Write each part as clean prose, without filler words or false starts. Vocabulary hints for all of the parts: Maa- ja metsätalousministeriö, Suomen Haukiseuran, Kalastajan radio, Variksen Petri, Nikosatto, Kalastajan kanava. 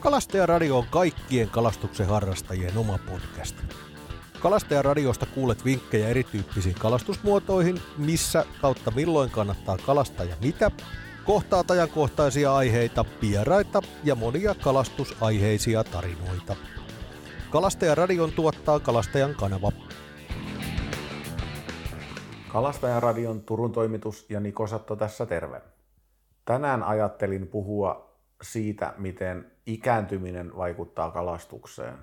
Kalastajan radio on kaikkien kalastuksen harrastajien oma podcast. Kalastajan radiosta kuulet vinkkejä erityyppisiin kalastusmuotoihin, missä kautta milloin kannattaa kalastaa ja mitä, kohtaat ajankohtaisia aiheita, vieraita ja monia kalastusaiheisia tarinoita. Kalastajan radion tuottaa Kalastajan kanava. Kalastajan radion Turun toimitus ja Nikosatto tässä terve. Tänään ajattelin puhua siitä, miten ikääntyminen vaikuttaa kalastukseen.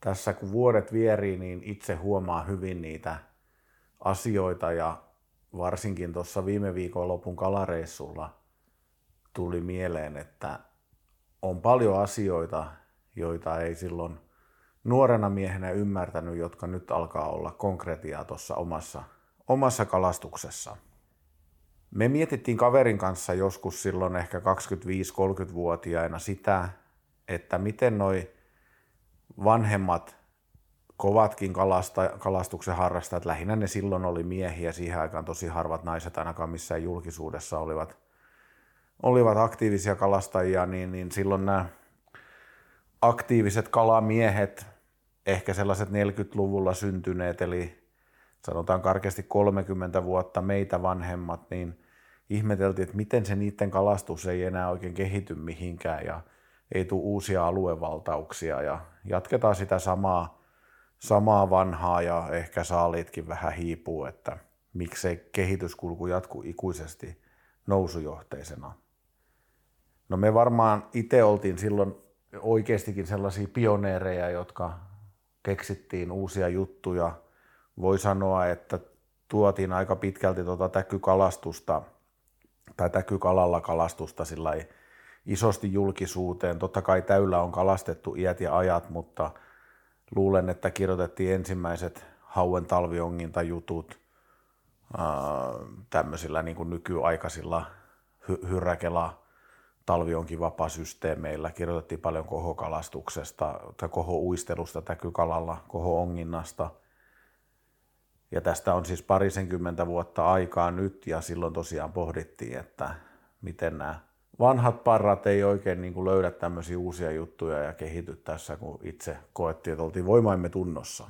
Tässä kun vuodet vierii, niin itse huomaa hyvin niitä asioita ja varsinkin tuossa viime viikon lopun kalareissulla tuli mieleen, että on paljon asioita, joita ei silloin nuorena miehenä ymmärtänyt, jotka nyt alkaa olla konkretiaa tuossa omassa kalastuksessa. Me mietittiin kaverin kanssa joskus silloin ehkä 25-30-vuotiaina sitä, että miten noi vanhemmat kovatkin kalastuksen harrastajat, lähinnä ne silloin oli miehiä, siihen aikaan tosi harvat naiset ainakaan missään julkisuudessa olivat aktiivisia kalastajia, niin silloin nämä aktiiviset kalamiehet, ehkä sellaiset 40-luvulla syntyneet, eli sanotaan karkeasti 30 vuotta meitä vanhemmat, niin ihmeteltiin, että miten se niiden kalastus ei enää oikein kehity mihinkään ja ei tule uusia aluevaltauksia ja jatketaan sitä samaa vanhaa ja ehkä saaliitkin vähän hiipuu, että miksei kehityskulku jatku ikuisesti nousujohteisena. No me varmaan itse oltiin silloin oikeastikin sellaisia pioneereja, jotka keksittiin uusia juttuja. Voi sanoa, että tuotiin aika pitkälti täkykalastusta tai täkykalalla kalastusta sillai isosti julkisuuteen. Totta kai täyllä on kalastettu iät ja ajat, mutta luulen, että kirjoitettiin ensimmäiset hauen talviongintajutut tämmöisillä niin kuin nykyaikaisilla hyräkela talvionkivapasysteemeillä. Kirjoitettiin paljon kohokalastuksesta tai kohouistelusta, täkykalalla, kohoonginnasta. Ja tästä on siis parisenkymmentä vuotta aikaa nyt ja silloin tosiaan pohdittiin, että miten nämä vanhat parrat ei oikein niin kuin löydä tämmöisiä uusia juttuja ja kehity tässä, kun itse koettiin, että oltiin voimaimme tunnossa.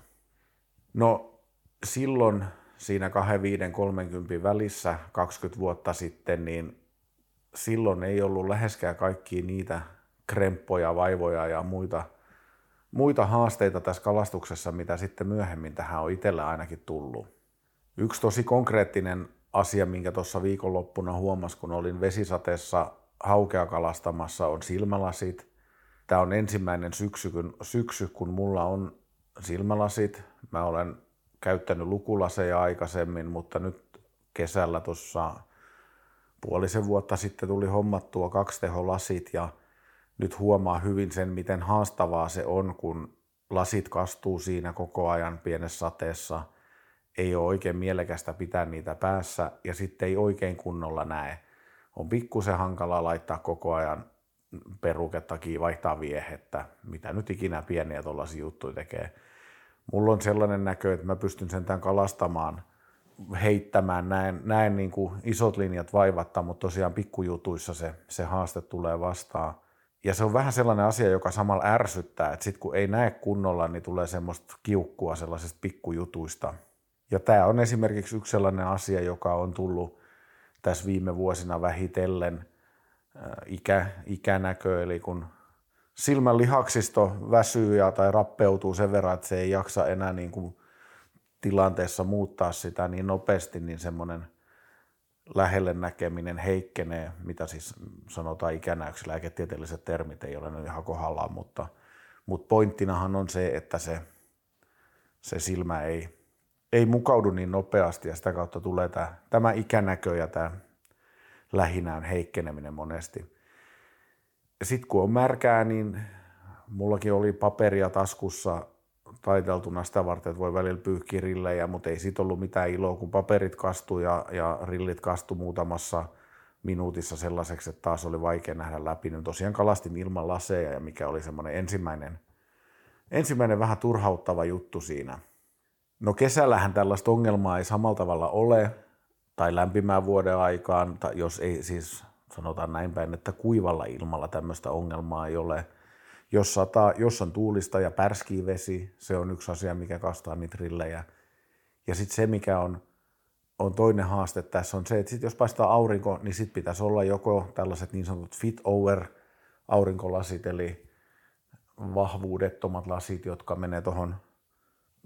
No silloin siinä 25-30 välissä 20 vuotta sitten, niin silloin ei ollut läheskään kaikkia niitä kremppoja, vaivoja ja muita haasteita tässä kalastuksessa, mitä sitten myöhemmin tähän on itsellä ainakin tullut. Yksi tosi konkreettinen asia, minkä tuossa viikonloppuna huomasin, kun olin vesisateessa haukea kalastamassa, on silmälasit. Tämä on ensimmäinen syksy, kun mulla on silmälasit. Mä olen käyttänyt lukulaseja aikaisemmin, mutta nyt kesällä tuossa puolisen vuotta sitten tuli hommattua 2-teholasit ja nyt huomaa hyvin sen, miten haastavaa se on, kun lasit kastuu siinä koko ajan pienessä sateessa. Ei ole oikein mielekästä pitää niitä päässä ja sitten ei oikein kunnolla näe. On pikkusen hankalaa laittaa koko ajan perukettakin, vaihtaa viehettä, mitä nyt ikinä pieniä tuollaisia juttuja tekee. Mulla on sellainen näkö, että mä pystyn sentään kalastamaan, heittämään, näen niin kuin isot linjat vaivatta, mutta tosiaan pikkujutuissa se haaste tulee vastaan. Ja se on vähän sellainen asia, joka samalla ärsyttää, että sit kun ei näe kunnolla, niin tulee semmoista kiukkua sellaisista pikkujutuista. Ja tämä on esimerkiksi yksi sellainen asia, joka on tullut tässä viime vuosina vähitellen ikänäkö, eli kun silmän lihaksisto väsyy tai rappeutuu sen verran, että se ei jaksa enää niin kuin tilanteessa muuttaa sitä niin nopeasti, niin semmoinen lähelle näkeminen heikkenee, mitä siis sanotaan ikänäyksi, lääketieteelliset termit ei ole nyt ihan kohdallaan, mutta pointtinahan on se, että se silmä ei mukaudu niin nopeasti ja sitä kautta tulee tämä ikänäkö ja tämä lähinään heikkeneminen monesti. Sitten kun on märkää, niin mullakin oli paperia taskussa taiteltuna sitä varten, että voi välillä pyyhkiä rillejä, mutta ei siitä ollut mitään iloa, kun paperit kastui ja rillit kastui muutamassa minuutissa sellaiseksi, että taas oli vaikea nähdä läpi. Nyt tosiaan kalastin ilman laseja, ja mikä oli semmoinen ensimmäinen vähän turhauttava juttu siinä. No kesällähän tällaista ongelmaa ei samalla tavalla ole, tai lämpimään vuoden aikaan, tai jos ei siis sanotaan näin päin, että kuivalla ilmalla tämmöistä ongelmaa ei ole. Jos sataa, jos on tuulista ja pärskii vesi, se on yksi asia, mikä kastaa niitä rillejä. Ja sitten se, mikä on toinen haaste tässä, on se, että sit jos paistaa aurinko, niin sitten pitäisi olla joko tällaiset niin sanotut fit-over-aurinkolasit, eli vahvuudettomat lasit, jotka menee tuohon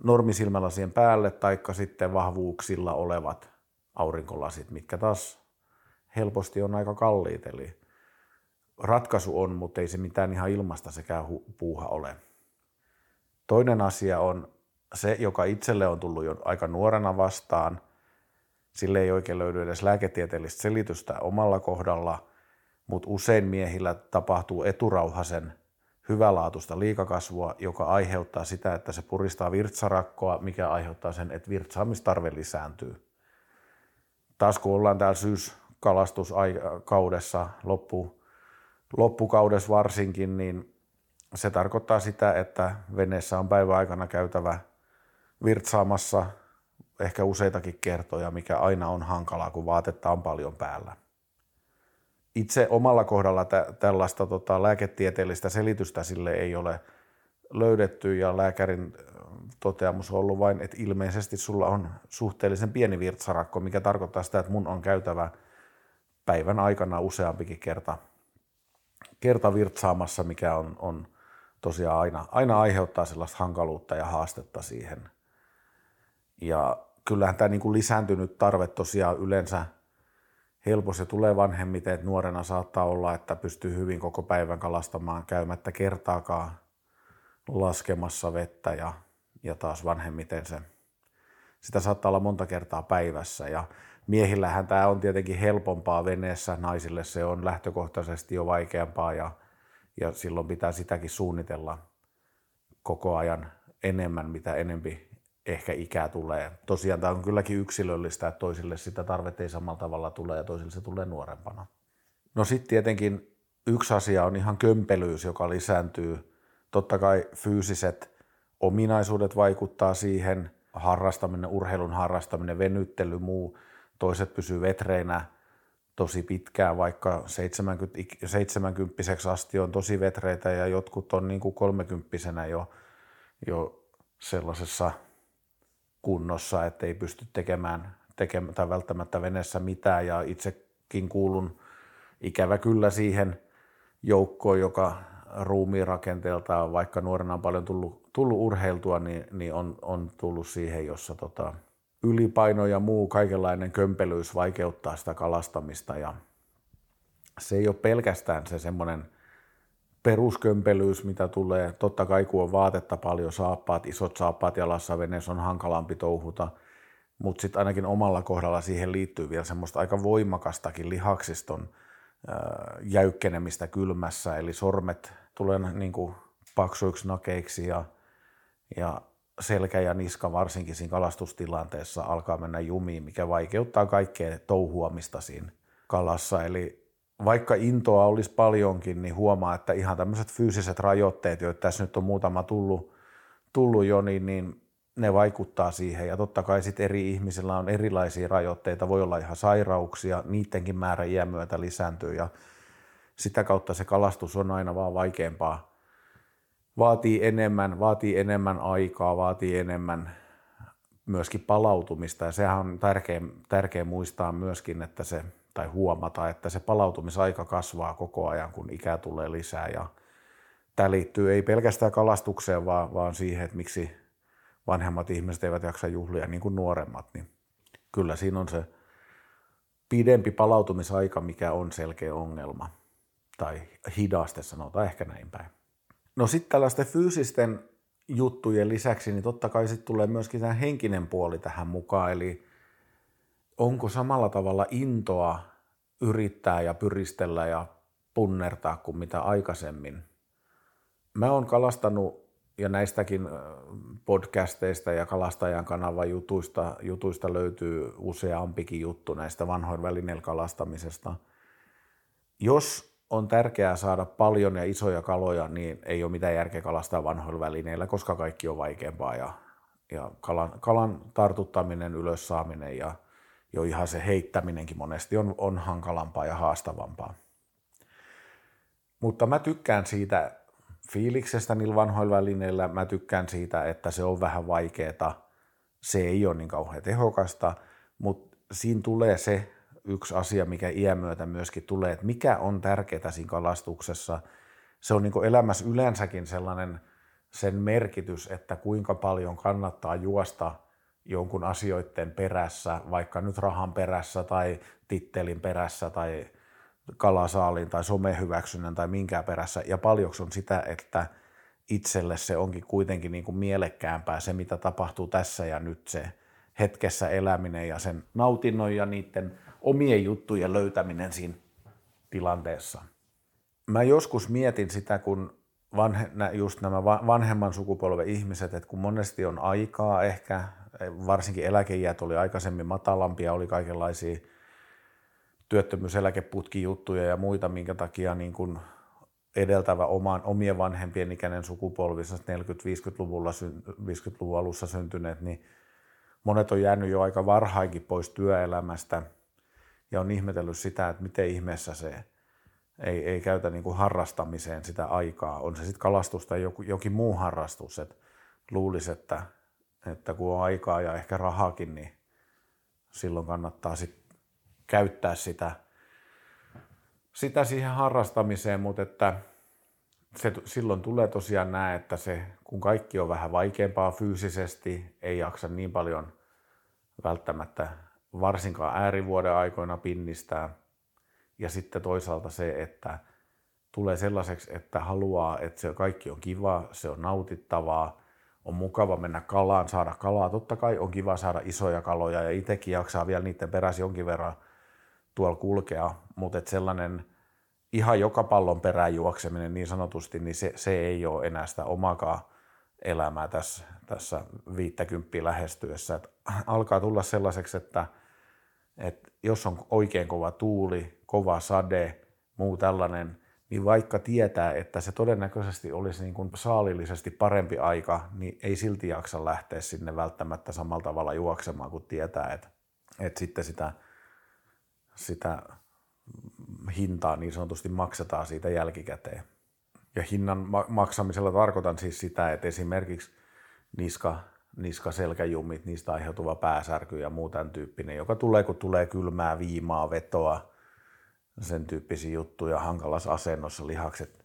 normisilmälasien päälle, taikka sitten vahvuuksilla olevat aurinkolasit, mitkä taas helposti on aika kalliit. Eli ratkaisu on, mutta ei se mitään ihan ilmasta sekään puuha ole. Toinen asia on se, joka itselle on tullut jo aika nuorena vastaan. Sille ei oikein löydy edes lääketieteellistä selitystä omalla kohdalla, mutta usein miehillä tapahtuu eturauhasen hyvälaatuista liikakasvua, joka aiheuttaa sitä, että se puristaa virtsarakkoa, mikä aiheuttaa sen, että virtsaamistarve lisääntyy. Taas kun ollaan täällä syyskalastuskaudessa, loppukaudessa varsinkin, niin se tarkoittaa sitä, että veneessä on päivän aikana käytävä virtsaamassa ehkä useitakin kertoja, mikä aina on hankalaa, kun vaatetta on paljon päällä. Itse omalla kohdalla tällaista lääketieteellistä selitystä sille ei ole löydetty ja lääkärin toteamus on ollut vain, että ilmeisesti sulla on suhteellisen pieni virtsarakko, mikä tarkoittaa sitä, että mun on käytävä päivän aikana useampikin kerta virtsaamassa, mikä on tosiaan aina aiheuttaa sellaista hankaluutta ja haastetta siihen. Ja kyllähän tämä niin kuin lisääntynyt tarve tosiaan yleensä helposti tulee vanhemmiten, että nuorena saattaa olla, että pystyy hyvin koko päivän kalastamaan käymättä kertaakaan laskemassa vettä ja taas vanhemmiten sitä saattaa olla monta kertaa päivässä. Ja miehillähän tämä on tietenkin helpompaa veneessä, naisille se on lähtökohtaisesti jo vaikeampaa ja silloin pitää sitäkin suunnitella koko ajan enemmän, mitä enempi ehkä ikää tulee. Tosiaan tämä on kylläkin yksilöllistä, että toisille sitä tarvetta ei samalla tavalla tule ja toisille se tulee nuorempana. No sitten tietenkin yksi asia on ihan kömpelyys, joka lisääntyy. Totta kai fyysiset ominaisuudet vaikuttaa siihen, harrastaminen, urheilun harrastaminen, venyttely, muu. Toiset pysyy vetreinä tosi pitkään, vaikka 70-vuotiaaksi asti on tosi vetreitä ja jotkut on niin kuin 30-vuotiaana jo sellaisessa kunnossa, ettei pysty tekemään välttämättä veneessä mitään, ja itsekin kuulun ikävä kyllä siihen joukkoon, joka ruumiin rakenteeltaan, vaikka nuorena on paljon tullut urheiltua, niin on tullut siihen, jossa ylipaino ja muu kaikenlainen kömpelyys vaikeuttaa sitä kalastamista, ja se ei ole pelkästään se semmoinen peruskömpelyys, mitä tulee. Totta kai kun on vaatetta paljon, isot saappaat jalassa veneessä on hankalampi touhuta, mutta sitten ainakin omalla kohdalla siihen liittyy vielä semmoista aika voimakastakin lihaksiston jäykkenemistä kylmässä, eli sormet tulee niin kuin paksuiksi nakeiksi ja selkä ja niska varsinkin siinä kalastustilanteessa alkaa mennä jumiin, mikä vaikeuttaa kaikkea touhuamista siinä kalassa. Eli vaikka intoa olisi paljonkin, niin huomaa, että ihan tämmöiset fyysiset rajoitteet, joita tässä nyt on muutama tullut jo, niin ne vaikuttaa siihen. Ja totta kai sitten eri ihmisillä on erilaisia rajoitteita, voi olla ihan sairauksia, niidenkin määrä iän myötä lisääntyy ja sitä kautta se kalastus on aina vaan vaikeampaa. Vaatii enemmän aikaa, vaatii enemmän myöskin palautumista ja sehän on tärkeä muistaa myöskin, että huomata, että se palautumisaika kasvaa koko ajan, kun ikää tulee lisää. Ja tämä liittyy ei pelkästään kalastukseen, vaan siihen, että miksi vanhemmat ihmiset eivät jaksa juhlia niin kuin nuoremmat. Niin kyllä siinä on se pidempi palautumisaika, mikä on selkeä ongelma. Tai hidaste, sanotaan ehkä näin päin. No sitten tällaisten fyysisten juttujen lisäksi, niin totta kai sitten tulee myöskin tämä henkinen puoli tähän mukaan, eli onko samalla tavalla intoa yrittää ja pyristellä ja punnertaa kuin mitä aikaisemmin? Mä oon kalastanut ja näistäkin podcasteista ja Kalastajan kanavan jutuista löytyy useampikin juttu näistä vanhoin välineillä kalastamisesta. Jos on tärkeää saada paljon ja isoja kaloja, niin ei ole mitään järkeä kalastaa vanhoilla välineillä, koska kaikki on vaikeampaa ja kalan tartuttaminen, ylös saaminen ja jo ihan se heittäminenkin monesti on hankalampaa ja haastavampaa. Mutta mä tykkään siitä fiiliksestä niillä vanhoilla välineillä. Mä tykkään siitä, että se on vähän vaikeeta. Se ei ole niin kauhean tehokasta, mutta siinä tulee se yksi asia, mikä iän myötä myöskin tulee, että mikä on tärkeää siinä kalastuksessa. Se on niin kuin elämässä yleensäkin sellainen sen merkitys, että kuinka paljon kannattaa juosta jonkun asioiden perässä, vaikka nyt rahan perässä tai tittelin perässä tai kalasaalin tai somehyväksynnän tai minkään perässä. Ja paljonko on sitä, että itselle se onkin kuitenkin niin kuin mielekkäämpää se, mitä tapahtuu tässä ja nyt, se hetkessä eläminen ja sen nautinnon ja niiden omien juttujen löytäminen siinä tilanteessa. Mä joskus mietin sitä, kun just nämä vanhemman sukupolven ihmiset, että kun monesti on aikaa ehkä, varsinkin eläkeiät oli aikaisemmin matalampia, oli kaikenlaisia työttömyyseläkeputkijuttuja ja muita, minkä takia niin kun edeltävä omien vanhempien ikäinen sukupolvi, 40-50-luvun alussa syntyneet, niin monet on jäänyt jo aika varhainkin pois työelämästä ja on ihmetellyt sitä, että miten ihmeessä se ei käytä niin kuin harrastamiseen sitä aikaa. On se sitten kalastus tai jokin muu harrastus. Et luulisi, että kun on aikaa ja ehkä rahakin, niin silloin kannattaa sit käyttää sitä siihen harrastamiseen. Mutta että silloin tulee tosiaan nämä, että se, kun kaikki on vähän vaikeampaa fyysisesti, ei jaksa niin paljon välttämättä varsinkaan äärivuoden aikoina pinnistää. Ja sitten toisaalta se, että tulee sellaiseksi, että haluaa, että se kaikki on kiva, se on nautittavaa, on mukava mennä kalaan, saada kalaa. Totta kai on kiva saada isoja kaloja ja itsekin jaksaa vielä niiden perässä jonkin verran tuolla kulkea, mutta sellainen ihan joka pallon perään juokseminen niin sanotusti, niin se ei ole enää sitä omakaan elämää tässä 50 lähestyessä. Et alkaa tulla sellaiseksi, että jos on oikein kova tuuli, kova sade, muu tällainen, niin vaikka tietää, että se todennäköisesti olisi niin kuin saalillisesti parempi aika, niin ei silti jaksa lähteä sinne välttämättä samalla tavalla juoksemaan, kun tietää, että sitten sitä hintaa niin sanotusti maksataan siitä jälkikäteen. Ja hinnan maksamisella tarkoitan siis sitä, että esimerkiksi niska-selkäjummit, niistä aiheutuva pääsärky ja muu tämän tyyppinen, joka tulee, kun tulee kylmää, viimaa, vetoa, sen tyyppisiä juttuja, hankalassa asennossa lihakset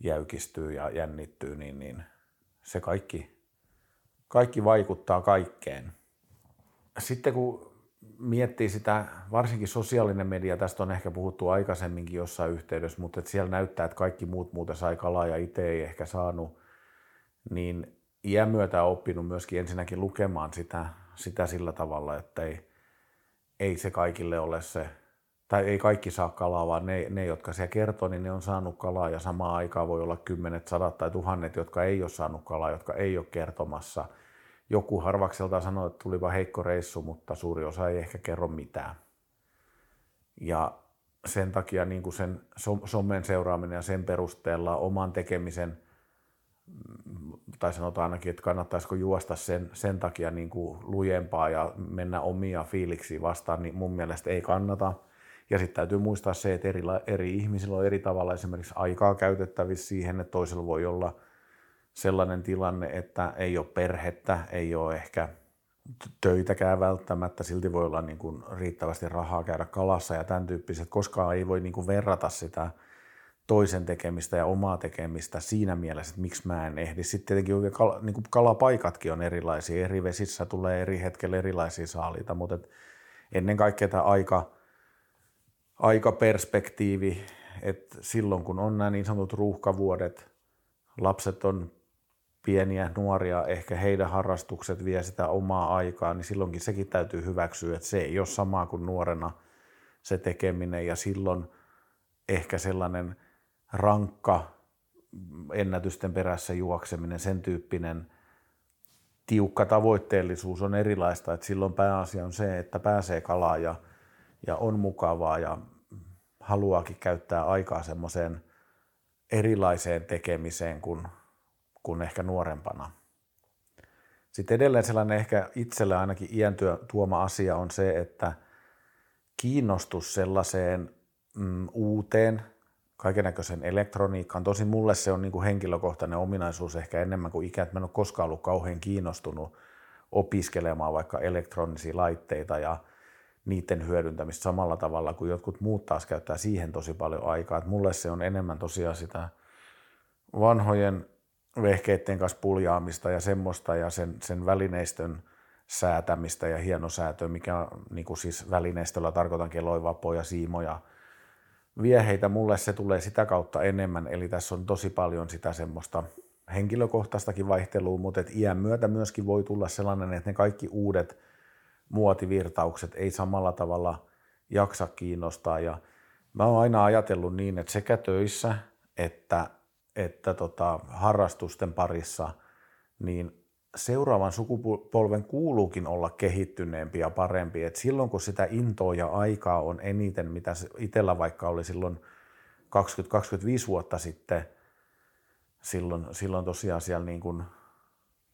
jäykistyy ja jännittyy, niin se kaikki vaikuttaa kaikkeen. Sitten kun miettii sitä, varsinkin sosiaalinen media, tästä on ehkä puhuttu aikaisemminkin jossain yhteydessä, mutta että siellä näyttää, että kaikki muut muuten sai kalaa ja itse ei ehkä saanut, niin iän myötä on oppinut myöskin ensinnäkin lukemaan sitä sillä tavalla, että ei se kaikille ole se, tai ei kaikki saa kalaa, vaan ne jotka siellä kertoo, niin ne on saanut kalaa ja samaan aikaan voi olla 10, 100 tai 1000, jotka ei ole saanut kalaa, jotka ei ole kertomassa. Joku harvakseltaan sanoo, että tulipa heikko reissu, mutta suuri osa ei ehkä kerro mitään. Ja sen takia niin kuin sen somen seuraaminen ja sen perusteella oman tekemisen, tai sanotaan ainakin, että kannattaisiko juosta sen takia niin kuin lujempaa ja mennä omia fiiliksiä vastaan, niin mun mielestä ei kannata. Ja sitten täytyy muistaa se, että eri ihmisillä on eri tavalla esimerkiksi aikaa käytettävissä siihen, että toisella voi olla sellainen tilanne, että ei ole perhettä, ei ole ehkä töitäkään välttämättä, silti voi olla niin kuin riittävästi rahaa käydä kalassa ja tämän tyyppiset. Koskaan ei voi niin kuin verrata sitä toisen tekemistä ja omaa tekemistä siinä mielessä, että miksi mä en ehdi. Sitten tietenkin niin kuin kalapaikatkin on erilaisia, eri vesissä tulee eri hetkellä erilaisia saaliita, mutta ennen kaikkea tämä aikaperspektiivi, että silloin kun on nämä niin sanotut ruuhkavuodet, lapset on pieniä, nuoria, ehkä heidän harrastukset vie sitä omaa aikaa, niin silloinkin sekin täytyy hyväksyä, että se ei ole sama kuin nuorena se tekeminen ja silloin ehkä sellainen rankka ennätysten perässä juokseminen, sen tyyppinen tiukka tavoitteellisuus on erilaista, että silloin pääasia on se, että pääsee kalaan ja on mukavaa ja haluaakin käyttää aikaa semmoiseen erilaiseen tekemiseen kuin ehkä nuorempana. Sitten edelleen sellainen ehkä itselle ainakin iän tuoma asia on se, että kiinnostus sellaiseen uuteen, kaikennäköisen elektroniikkaan. Tosin mulle se on niin kuin henkilökohtainen ominaisuus ehkä enemmän kuin ikä, että mä en ole koskaan ollut kauhean kiinnostunut opiskelemaan vaikka elektronisia laitteita ja niiden hyödyntämistä samalla tavalla kuin jotkut muut taas käyttää siihen tosi paljon aikaa. Että mulle se on enemmän tosiaan sitä vanhojen vehkeiden kanssa puljaamista ja semmoista ja sen välineistön säätämistä ja hienosäätöä, mikä niin kuin siis välineistöllä tarkoitan keloivapoja, siimoja, vieheitä. Mulle se tulee sitä kautta enemmän, eli tässä on tosi paljon sitä semmoista henkilökohtaistakin vaihtelua, mutta et iän myötä myöskin voi tulla sellainen, että ne kaikki uudet muotivirtaukset ei samalla tavalla jaksa kiinnostaa. Ja mä oon aina ajatellut niin, että sekä töissä että harrastusten parissa, niin seuraavan sukupolven kuuluukin olla kehittyneempi ja parempi. Et silloin kun sitä intoa ja aikaa on eniten, mitä itsellä vaikka oli silloin 20-25 vuotta sitten, silloin tosiaan siellä niin kuin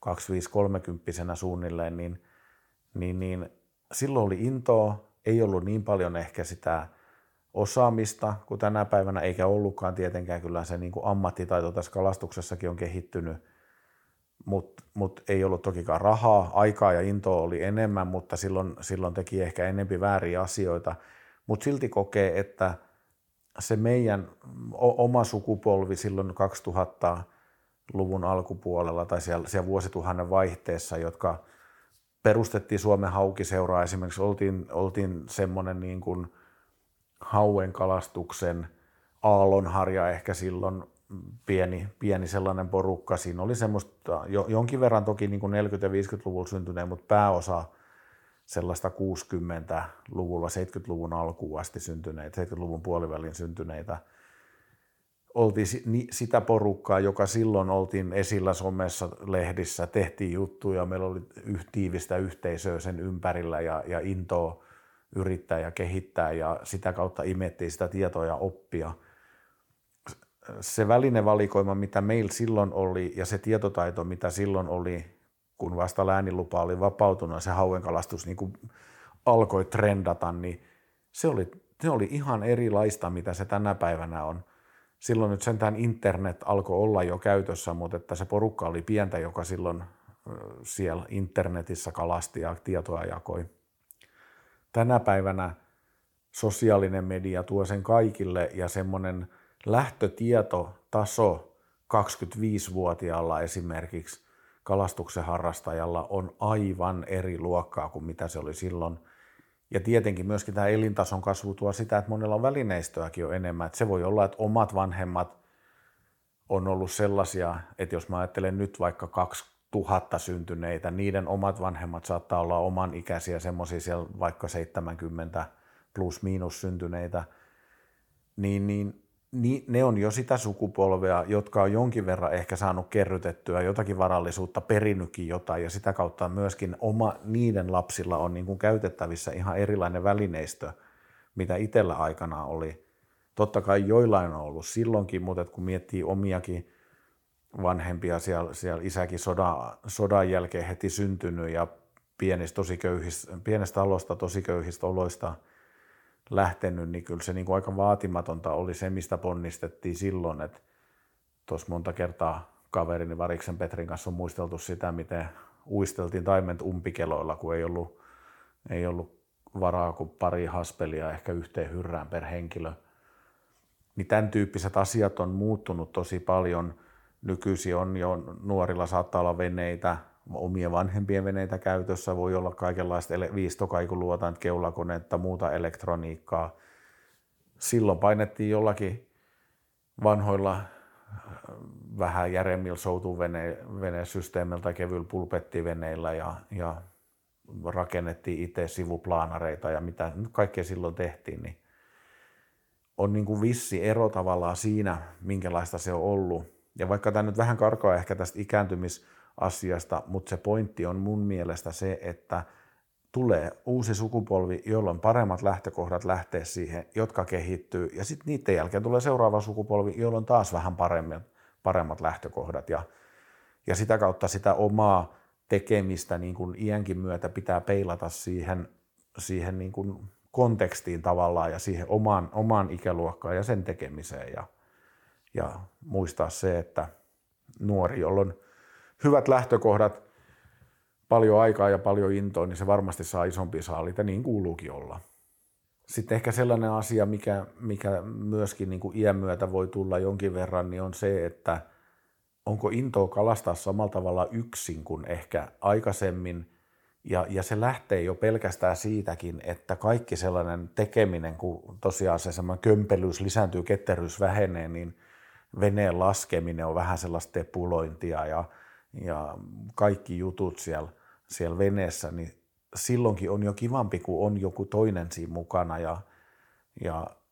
25-30-vuotiaana suunnilleen, niin silloin oli intoa, ei ollut niin paljon ehkä sitä osaamista kuin tänä päivänä, eikä ollutkaan tietenkään, kyllä se niin kuin ammattitaito tässä kalastuksessakin on kehittynyt, mutta ei ollut tokikaan rahaa, aikaa ja intoa oli enemmän, mutta silloin teki ehkä enempi vääriä asioita, mutta silti kokee, että se meidän oma sukupolvi silloin 2000-luvun alkupuolella tai siellä vuosituhannen vaihteessa, jotka perustettiin Suomen Haukiseuraa esimerkiksi, oltiin semmoinen niin kuin hauen kalastuksen aallonharja ehkä silloin, pieni sellainen porukka. Siinä oli semmoista jonkin verran toki niin kuin 40- ja 50-luvulla syntyneen, mutta pääosa sellaista 60-luvulla, 70-luvun alkuun asti syntyneitä, 70-luvun puolivälin syntyneitä. Oltiin sitä porukkaa, joka silloin oltiin esillä somessa, lehdissä, tehtiin juttuja, meillä oli tiivistä yhteisöä sen ympärillä ja intoa yrittää ja kehittää ja sitä kautta imettiin sitä tietoa ja oppia. Se välinevalikoima, mitä meillä silloin oli ja se tietotaito, mitä silloin oli, kun vasta läänilupa oli vapautunut ja se hauenkalastus niin kuin alkoi trendata, niin se oli ihan erilaista, mitä se tänä päivänä on. Silloin nyt sentään internet alkoi olla jo käytössä, mutta että se porukka oli pientä, joka silloin siellä internetissä kalasti ja tietoa jakoi. Tänä päivänä sosiaalinen media tuo sen kaikille ja semmoinen lähtötietotaso 25-vuotiaalla esimerkiksi kalastuksen harrastajalla on aivan eri luokkaa kuin mitä se oli silloin. Ja tietenkin myöskin tämä elintason kasvu tuo sitä, että monella on välineistöäkin jo enemmän. Että se voi olla, että omat vanhemmat on ollut sellaisia, että jos mä ajattelen nyt vaikka 2000 syntyneitä, niiden omat vanhemmat saattaa olla oman ikäisiä, semmoisia siellä vaikka 70 plus miinus syntyneitä, niin ne on jo sitä sukupolvea, jotka on jonkin verran ehkä saanut kerrytettyä jotakin varallisuutta, perinnytkin jotain, ja sitä kautta myöskin niiden lapsilla on niin kuin käytettävissä ihan erilainen välineistö, mitä itsellä aikanaan oli. Totta kai joillain on ollut silloinkin, mutta kun miettii omiakin vanhempia, siellä isäkin sodan jälkeen heti syntynyt ja pienestä talosta tosi köyhistä oloista lähtenyt, niin kyllä se niin kuin aika vaatimatonta oli se, mistä ponnistettiin silloin. Tuossa monta kertaa kaverini Variksen Petrin kanssa on muisteltu sitä, miten uisteltiin taimet umpikeloilla, kun ei ollut varaa kuin pari haspelia ehkä yhteen hyrrään per henkilö. Niin tämän tyyppiset asiat on muuttunut tosi paljon. Nykyisin on jo nuorilla saattaa olla veneitä, omien vanhempien veneitä käytössä, voi olla kaikenlaista viistokaikuluotainta, keulakonetta, muuta elektroniikkaa. Silloin painettiin jollakin vanhoilla vähän järemmillä soutuvenesysteemillä tai kevyillä pulpettiveneillä ja rakennettiin itse sivuplaanareita ja mitä kaikkea silloin tehtiin. Niin on niin kuin vissi ero tavallaan siinä, minkälaista se on ollut. Ja vaikka tämä nyt vähän karkaa ehkä tästä ikääntymisasiasta, mutta se pointti on mun mielestä se, että tulee uusi sukupolvi, jolla on paremmat lähtökohdat lähteä siihen, jotka kehittyy, ja sitten niiden jälkeen tulee seuraava sukupolvi, jolla on taas vähän paremmat lähtökohdat, ja sitä kautta sitä omaa tekemistä niin kuin iänkin myötä pitää peilata siihen niin kuin kontekstiin tavallaan ja siihen omaan ikäluokkaan ja sen tekemiseen. Ja muistaa se, että nuori, jolla on hyvät lähtökohdat, paljon aikaa ja paljon intoa, niin se varmasti saa isompia saaliita, niin kuuluukin olla. Sitten ehkä sellainen asia, mikä myöskin niin kuin iän myötä voi tulla jonkin verran, niin on se, että onko intoa kalastaa samalla tavalla yksin kuin ehkä aikaisemmin. Ja se lähtee jo pelkästään siitäkin, että kaikki sellainen tekeminen, kun tosiaan se semmoinen kömpelyys lisääntyy, ketteryys vähenee, niin veneen laskeminen on vähän sellaista tepulointia ja kaikki jutut siellä veneessä, niin silloinkin on jo kivampi, kun on joku toinen siinä mukana. Ja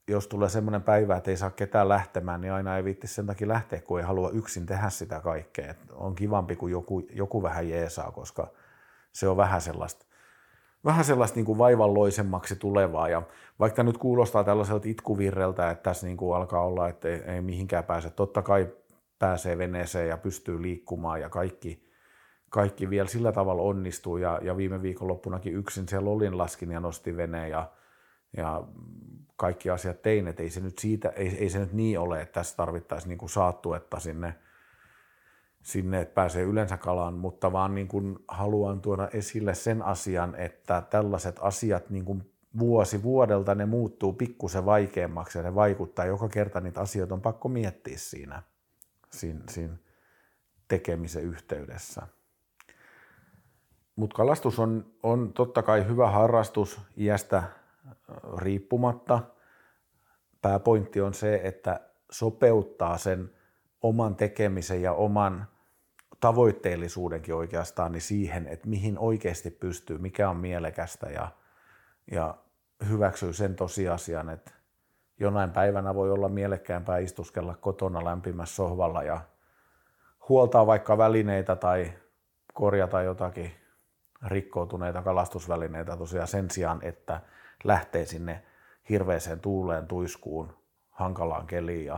jos tulee semmoinen päivä, että ei saa ketään lähtemään, niin aina ei viitti sen takia lähteä, kun ei halua yksin tehdä sitä kaikkea. Et on kivampi, kun joku vähän jeesaa, koska se on vähän sellaista niin kuin vaivalloisemmaksi tulevaa. Ja vaikka nyt kuulostaa tällaiselta itkuvirreltä, että tässä niin kuin alkaa olla, että ei mihinkään pääse. Totta kai pääsee veneeseen ja pystyy liikkumaan ja kaikki vielä sillä tavalla onnistuu. Ja viime viikonloppunakin yksin siellä olin, laskin ja nostin veneen ja kaikki asiat tein. Et ei se nyt niin ole, että tässä tarvittaisiin niin kuin saattuetta sinne, että pääsee yleensä kalaan, mutta vaan niin kuin haluan tuoda esille sen asian, että tällaiset asiat niin kuin vuosi vuodelta ne muuttuu pikkusen vaikeammaksi ja ne vaikuttaa. Joka kerta niitä asioita on pakko miettiä siinä tekemisen yhteydessä. Mutta kalastus on totta kai hyvä harrastus iästä riippumatta. Pääpointti on se, että sopeuttaa sen oman tekemisen ja oman tavoitteellisuudenkin oikeastaan niin siihen, että mihin oikeasti pystyy, mikä on mielekästä ja hyväksyy sen tosiasian, että jonain päivänä voi olla mielekkäämpää istuskella kotona lämpimässä sohvalla ja huoltaa vaikka välineitä tai korjata jotakin rikkoutuneita kalastusvälineitä tosiaan sen sijaan, että lähtee sinne hirveeseen tuuleen, tuiskuun, hankalaan keliin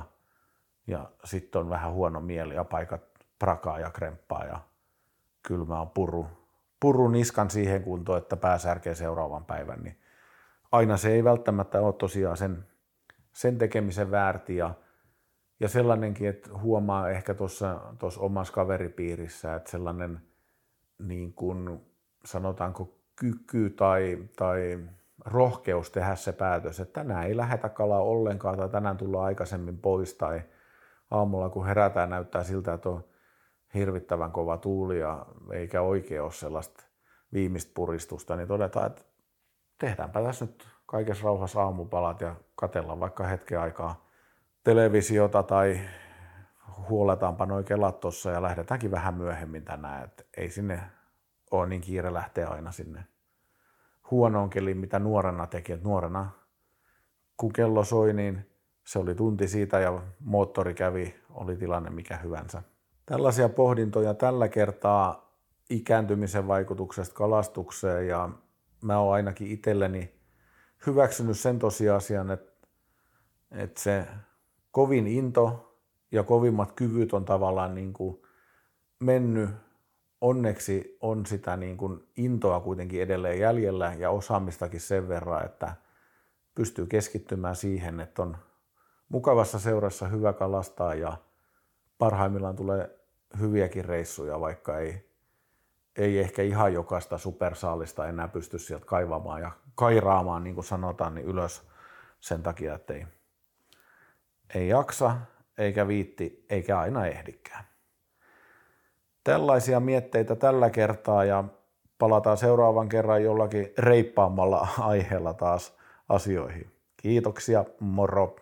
ja sitten on vähän huono mieli ja paikat prakaa ja kremppaa ja kylmä on puru niskan siihen kuntoon, että pää särkee seuraavan päivän. Niin aina se ei välttämättä ole tosiaan sen tekemisen väärti ja sellainenkin, että huomaa ehkä tuossa omassa kaveripiirissä, että sellainen niin kuin sanotaanko kyky tai rohkeus tehdä se päätös, että tänään ei lähetä kalaa ollenkaan tai tänään tullaan aikaisemmin pois tai aamulla kun herätään, näyttää siltä, että on hirvittävän kova tuuli ja eikä oikein ole sellaista viimeistä puristusta, niin todetaan, että tehdäänpä tässä nyt kaikessa rauhassa aamupalat ja katsellaan vaikka hetken aikaa televisiota tai huoletaanpa noi kelat tuossa ja lähdetäänkin vähän myöhemmin tänään. Et ei sinne ole niin kiire lähteä aina sinne huonoon keliin, mitä nuorena teki. Et nuorena kun kello soi, niin se oli tunti siitä ja moottori kävi, oli tilanne mikä hyvänsä. Tällaisia pohdintoja tällä kertaa ikääntymisen vaikutuksesta kalastukseen ja mä oon ainakin itselleni hyväksynyt sen tosiasian, että se kovin into ja kovimmat kyvyt on tavallaan niin kuin mennyt. Onneksi on sitä niin kuin intoa kuitenkin edelleen jäljellä ja osaamistakin sen verran, että pystyy keskittymään siihen, että on mukavassa seurassa hyvä kalastaa ja parhaimmillaan tulee hyviäkin reissuja, vaikka ei ehkä ihan jokaista supersaalista enää pysty sieltä kaivamaan ja kairaamaan, niin kuin sanotaan, niin ylös sen takia, että ei jaksa, eikä viitti, eikä aina ehdikään. Tällaisia mietteitä tällä kertaa ja palataan seuraavan kerran jollakin reippaammalla aiheella taas asioihin. Kiitoksia, moro!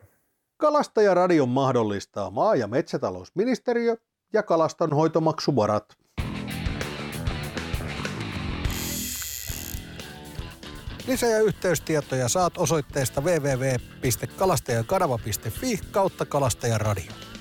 Kalastajan radio mahdollistaa maa- ja metsätalousministeriö ja kalastonhoitomaksuvarat. Lisä- ja yhteystietoja saat osoitteesta www.kalastajankanava.fi/kalastajanradio.